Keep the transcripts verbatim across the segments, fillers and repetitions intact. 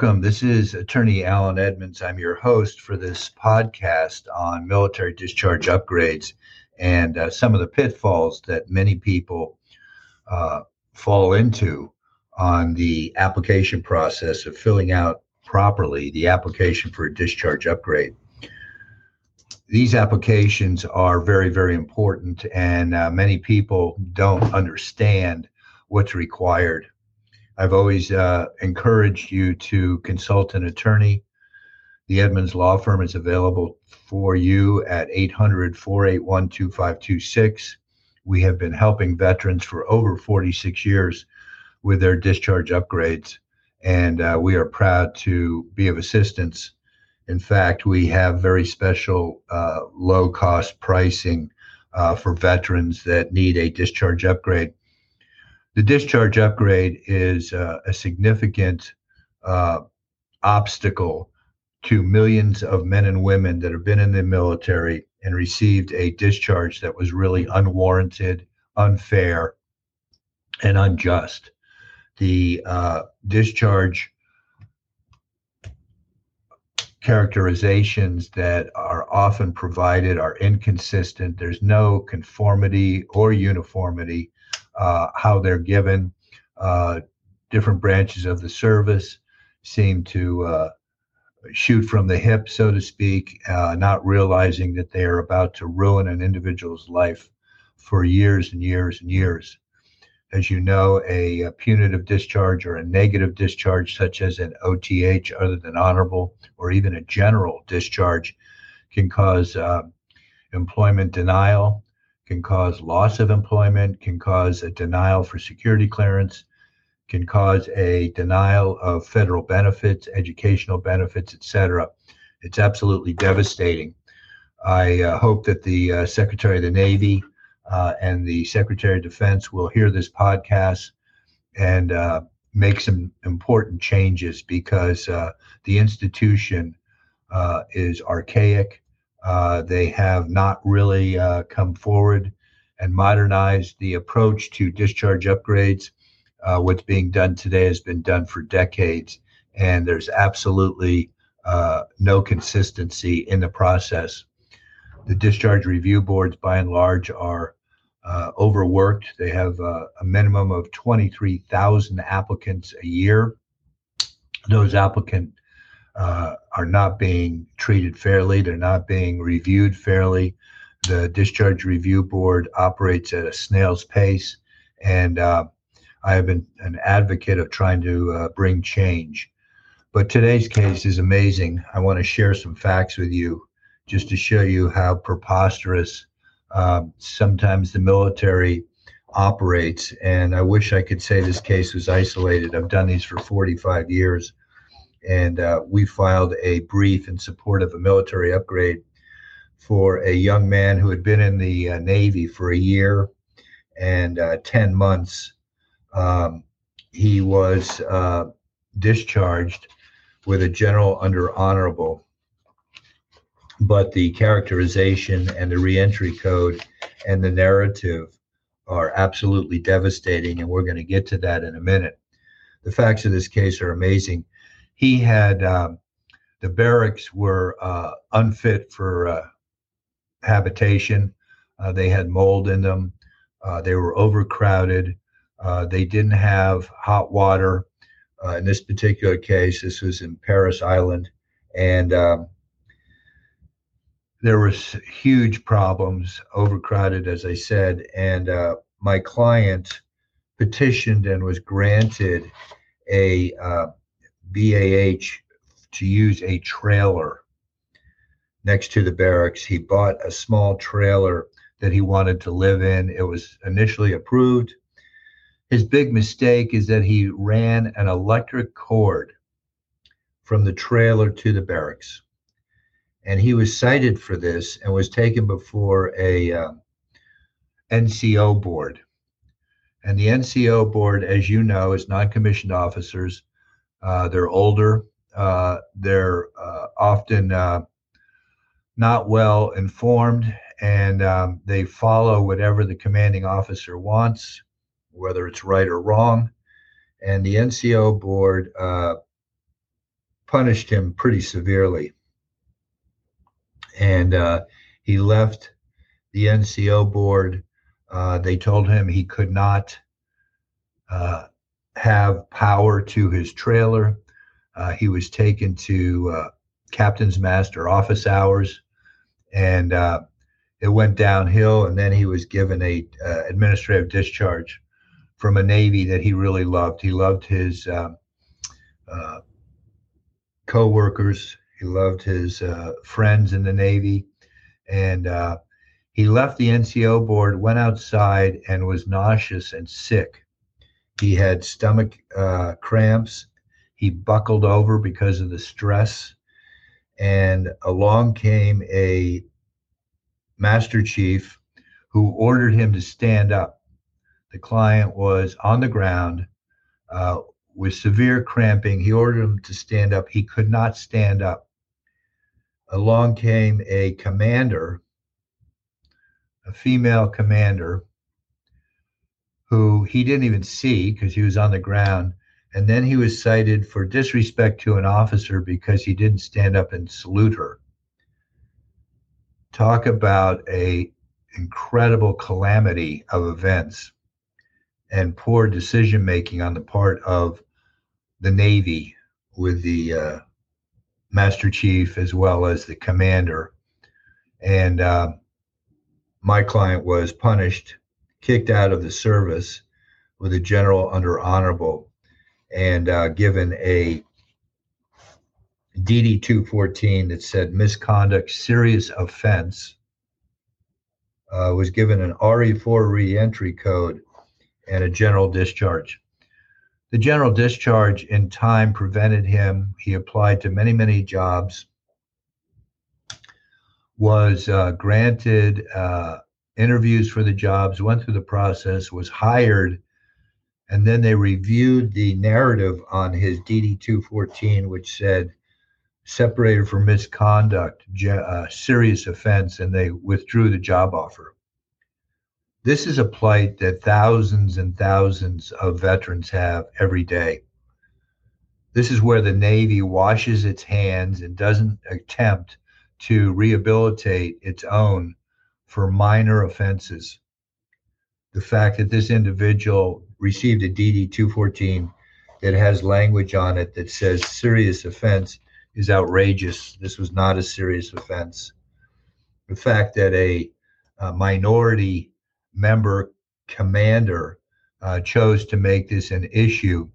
Welcome. This is Attorney Alan Edmonds. I'm your host for this podcast on military discharge upgrades and uh, some of the pitfalls that many people uh, fall into on the application process of filling out properly the application for a discharge upgrade. These applications are very, very important, and uh, many people don't understand what's required. I've always uh, encouraged you to consult an attorney. The Edmonds Law Firm is available for you at eight hundred, four eight one, two five two six. We have been helping veterans for over forty-six years with their discharge upgrades, and uh, we are proud to be of assistance. In fact, we have very special uh, low-cost pricing uh, for veterans that need a discharge upgrade. The discharge upgrade is uh, a significant uh, obstacle to millions of men and women that have been in the military and received a discharge that was really unwarranted, unfair, and unjust. The uh, discharge characterizations that are often provided are inconsistent. There's no conformity or uniformity. Uh, how they're given. Uh, different branches of the service seem to uh, shoot from the hip, so to speak, uh, not realizing that they are about to ruin an individual's life for years and years and years. As you know, a, a punitive discharge or a negative discharge, such as an O T H, other than honorable, or even a general discharge, can cause uh, employment denial, can cause loss of employment, can cause a denial for security clearance, can cause a denial of federal benefits, educational benefits, et cetera. It's absolutely devastating. I uh, hope that the uh, Secretary of the Navy uh, and the Secretary of Defense will hear this podcast and uh, make some important changes, because uh, the institution uh, is archaic. Uh, they have not really uh, come forward and modernized the approach to discharge upgrades. Uh, what's being done today has been done for decades, and there's absolutely uh, no consistency in the process. The discharge review boards, by and large, are uh, overworked. They have uh, a minimum of twenty-three thousand applicants a year. Those applicants Uh, are not being treated fairly. They're not being reviewed fairly. The Discharge Review Board operates at a snail's pace, and uh, I have been an advocate of trying to uh, bring change. But today's case is amazing. I want to share some facts with you just to show you how preposterous um, sometimes the military operates, and I wish I could say this case was isolated. I've done these for forty-five years. And uh, we filed a brief in support of a military upgrade for a young man who had been in the uh, Navy for a year and uh, ten months. Um, he was uh, discharged with a general under honorable, but the characterization and the reentry code and the narrative are absolutely devastating, and we're going to get to that in a minute. The facts of this case are amazing. He had, um, the barracks were uh, unfit for uh, habitation. Uh, they had mold in them. Uh, they were overcrowded. Uh, they didn't have hot water. Uh, in this particular case, this was in Parris Island. And um, there was huge problems, overcrowded, as I said. And uh, my client petitioned and was granted a uh, B A H to use a trailer next to the barracks. He bought a small trailer that he wanted to live in. It was initially approved. His big mistake is that he ran an electric cord from the trailer to the barracks. And he was cited for this and was taken before a uh, N C O board. And the N C O board, as you know, is non-commissioned officers. Uh, they're older, uh, they're uh, often uh, not well informed, and um, they follow whatever the commanding officer wants, whether it's right or wrong. And the N C O board uh, punished him pretty severely. And uh, he left the N C O board. Uh, they told him he could not uh, have power to his trailer. Uh, he was taken to uh, captain's master office hours, and uh, it went downhill. And then he was given a uh, administrative discharge from a Navy that he really loved. He loved his uh, uh, co-workers. He loved his uh, friends in the Navy. And uh, he left the N C O board, went outside, and was nauseous and sick. He had stomach uh, cramps. He buckled over because of the stress. And along came a master chief who ordered him to stand up. The client was on the ground uh, with severe cramping. He ordered him to stand up. He could not stand up. Along came a commander, a female commander, who he didn't even see because he was on the ground. And then he was cited for disrespect to an officer because he didn't stand up and salute her. Talk about a incredible calamity of events and poor decision-making on the part of the Navy with the uh, Master Chief as well as the commander. And uh, my client was punished, kicked out of the service with a general under honorable, and uh, given a D D two fourteen that said misconduct, serious offense, uh, was given an R E four reentry code and a general discharge. The general discharge in time prevented him. He applied to many, many jobs, was uh, granted uh, interviews for the jobs, went through the process, was hired. And then they reviewed the narrative on his D D two fourteen, which said separated for misconduct, uh, serious offense, and they withdrew the job offer. This is a plight that thousands and thousands of veterans have every day. This is where the Navy washes its hands and doesn't attempt to rehabilitate its own for minor offenses. The fact that this individual received a D D two fourteen that has language on it that says serious offense is outrageous. This was not a serious offense. The fact that a, a minority member commander uh, chose to make this an issue,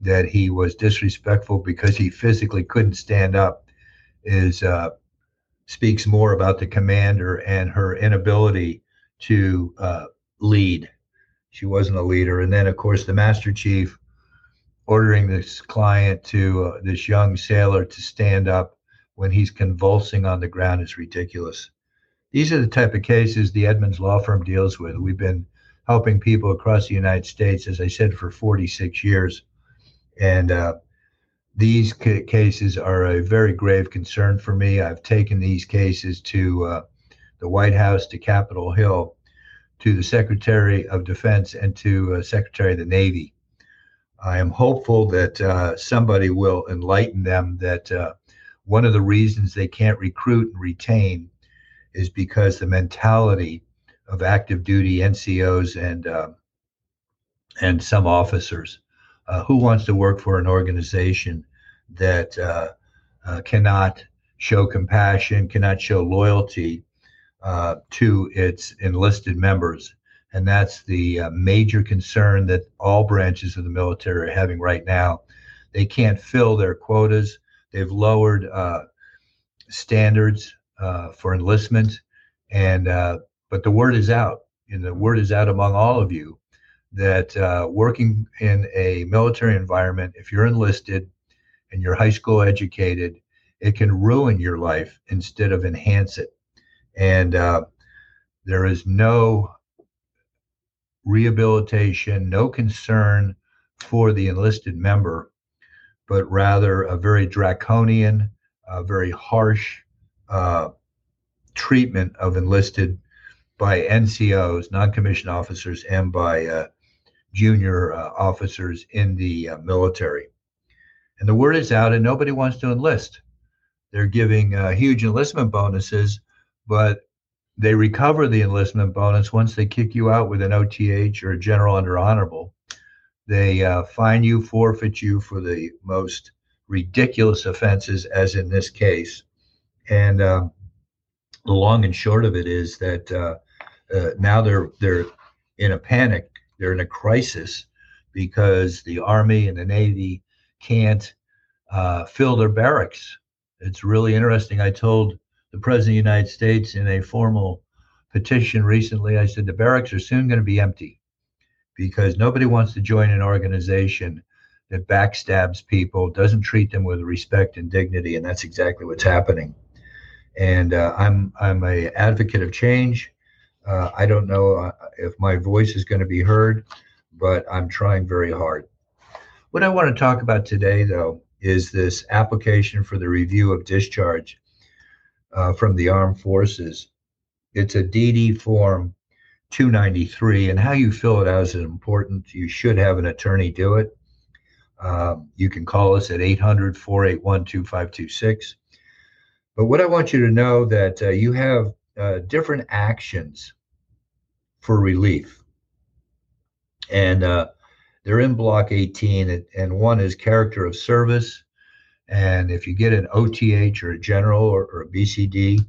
that he was disrespectful because he physically couldn't stand up, is uh, speaks more about the commander and her inability to uh, lead. She wasn't a leader. And then, of course, the Master Chief ordering this client to, uh, this young sailor to stand up when he's convulsing on the ground is ridiculous. These are the type of cases the Edmonds Law Firm deals with. We've been helping people across the United States, as I said, for forty-six years. And uh, these ca- cases are a very grave concern for me. I've taken these cases to uh, the White House, to Capitol Hill, to the Secretary of Defense, and to uh, Secretary of the Navy. I am hopeful that uh, somebody will enlighten them that uh, one of the reasons they can't recruit and retain is because the mentality of active duty N C Os and uh, and some officers. Uh, who wants to work for an organization that uh, uh, cannot show compassion, cannot show loyalty Uh, to its enlisted members? And that's the uh, major concern that all branches of the military are having right now. They can't fill their quotas. They've lowered uh, standards uh, for enlistment, and uh, but the word is out, and the word is out among all of you that uh, working in a military environment, if you're enlisted and you're high school educated, it can ruin your life instead of enhance it. And uh, there is no rehabilitation, no concern for the enlisted member, but rather a very draconian, uh, very harsh uh, treatment of enlisted by N C Os, non-commissioned officers, and by uh, junior uh, officers in the uh, military. and the word is out and nobody wants to enlist. They're giving uh, huge enlistment bonuses, but they recover the enlistment bonus once they kick you out with an O T H or a general under honorable. They uh, fine you, forfeit you for the most ridiculous offenses, as in this case. And uh, the long and short of it is that uh, uh, now they're they're in a panic. They're in a crisis because the Army and the Navy can't uh, fill their barracks. It's really interesting. I told the President of the United States in a formal petition recently, I said, the barracks are soon going to be empty because nobody wants to join an organization that backstabs people, doesn't treat them with respect and dignity. And that's exactly what's happening. And uh, I'm I'm a advocate of change. Uh, I don't know if my voice is going to be heard, but I'm trying very hard. What I want to talk about today, though, is this application for the review of discharge uh, from the armed forces. It's a D D Form two ninety-three, and how you fill it out is important. You should have an attorney do it. Uh, you can call us at eight hundred, four eight one, two five two six. But what I want you to know that uh, you have uh, different actions for relief. And uh, they're in Block eighteen, and one is character of service. And if you get an O T H or a general or, or a B C D,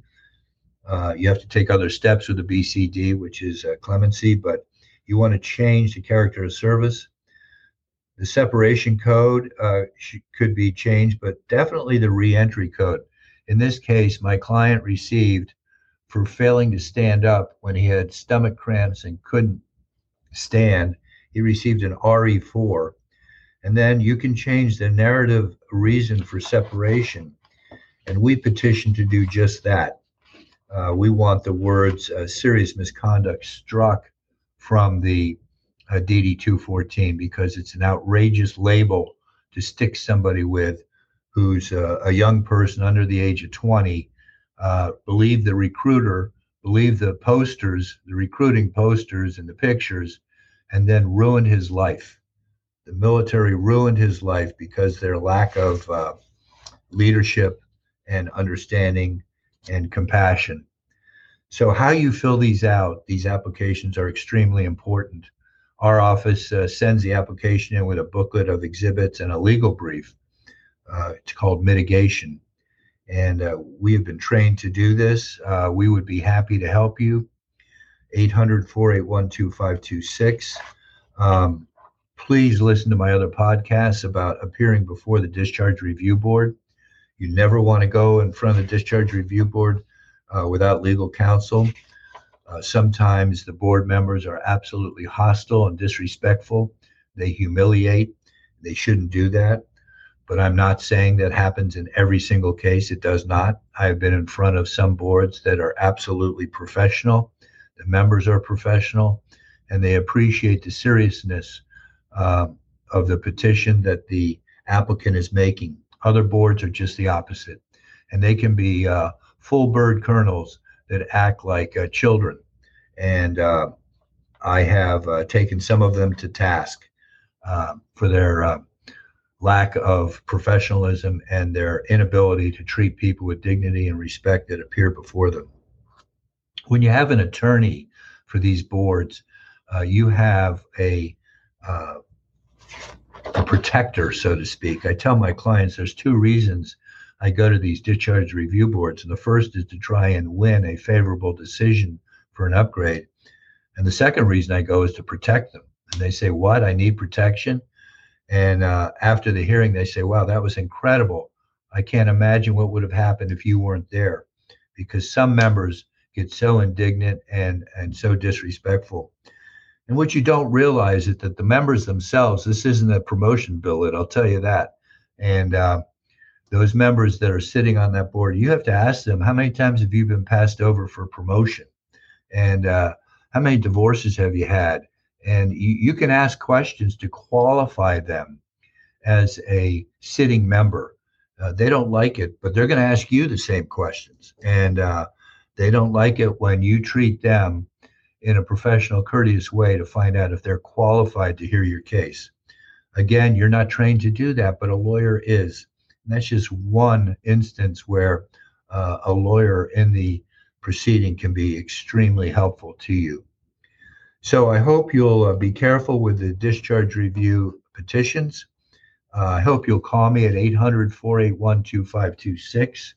uh, you have to take other steps with the B C D, which is uh, clemency, but you want to change the character of service. The separation code uh, could be changed, but definitely the reentry code. In this case, my client received for failing to stand up when he had stomach cramps and couldn't stand. He received an R E four. And then you can change the narrative reason for separation. And we petition to do just that. Uh, we want the words uh, serious misconduct struck from the uh, D D two fourteen because it's an outrageous label to stick somebody with who's a, a young person under the age of twenty. Uh, believe the recruiter, believe the posters, the recruiting posters and the pictures, and then ruined his life. The military ruined his life because their lack of uh, leadership and understanding and compassion. So how you fill these out, these applications are extremely important. Our office uh, sends the application in with a booklet of exhibits and a legal brief. Uh, it's called mitigation. And uh, we have been trained to do this. Uh, we would be happy to help you. eight hundred, four eight one, two five two six. Um, please listen to my other podcasts about appearing before the Discharge Review Board. You never want to go in front of the Discharge Review Board uh, without legal counsel. Uh, sometimes the board members are absolutely hostile and disrespectful. They humiliate. They shouldn't do that. But I'm not saying that happens in every single case. It does not. I've been in front of some boards that are absolutely professional. The members are professional, and they appreciate the seriousness uh, of the petition that the applicant is making. Other boards are just the opposite, and they can be uh, full bird colonels that act like uh, children. And uh, I have uh, taken some of them to task uh, for their uh, lack of professionalism and their inability to treat people with dignity and respect that appear before them. When you have an attorney for these boards, uh, you have a, uh, a protector, so to speak. I tell my clients there's two reasons I go to these discharge review boards. And the first is to try and win a favorable decision for an upgrade. And the second reason I go is to protect them. And they say, what? I need protection? And uh, after the hearing, they say, wow, that was incredible. I can't imagine what would have happened if you weren't there. Because some members get so indignant and, and so disrespectful. And what you don't realize is that the members themselves, this isn't a promotion billet, I'll tell you that. And uh, those members that are sitting on that board, you have to ask them, how many times have you been passed over for promotion? And uh, how many divorces have you had? And you, you can ask questions to qualify them as a sitting member. Uh, they don't like it, but they're going to ask you the same questions. And uh, they don't like it when you treat them in a professional, courteous way to find out if they're qualified to hear your case. Again, you're not trained to do that, but a lawyer is. And that's just one instance where uh, a lawyer in the proceeding can be extremely helpful to you. So I hope you'll uh, be careful with the discharge review petitions. Uh, I hope you'll call me at eight hundred, four eight one, two five two six.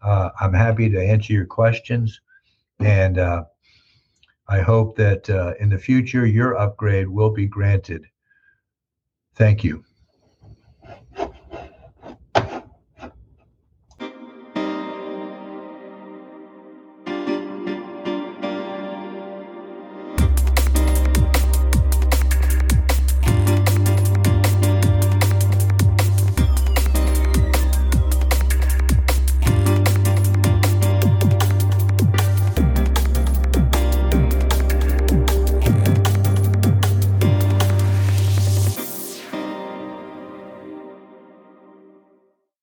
Uh, I'm happy to answer your questions. And uh, I hope that uh, in the future, your upgrade will be granted. Thank you.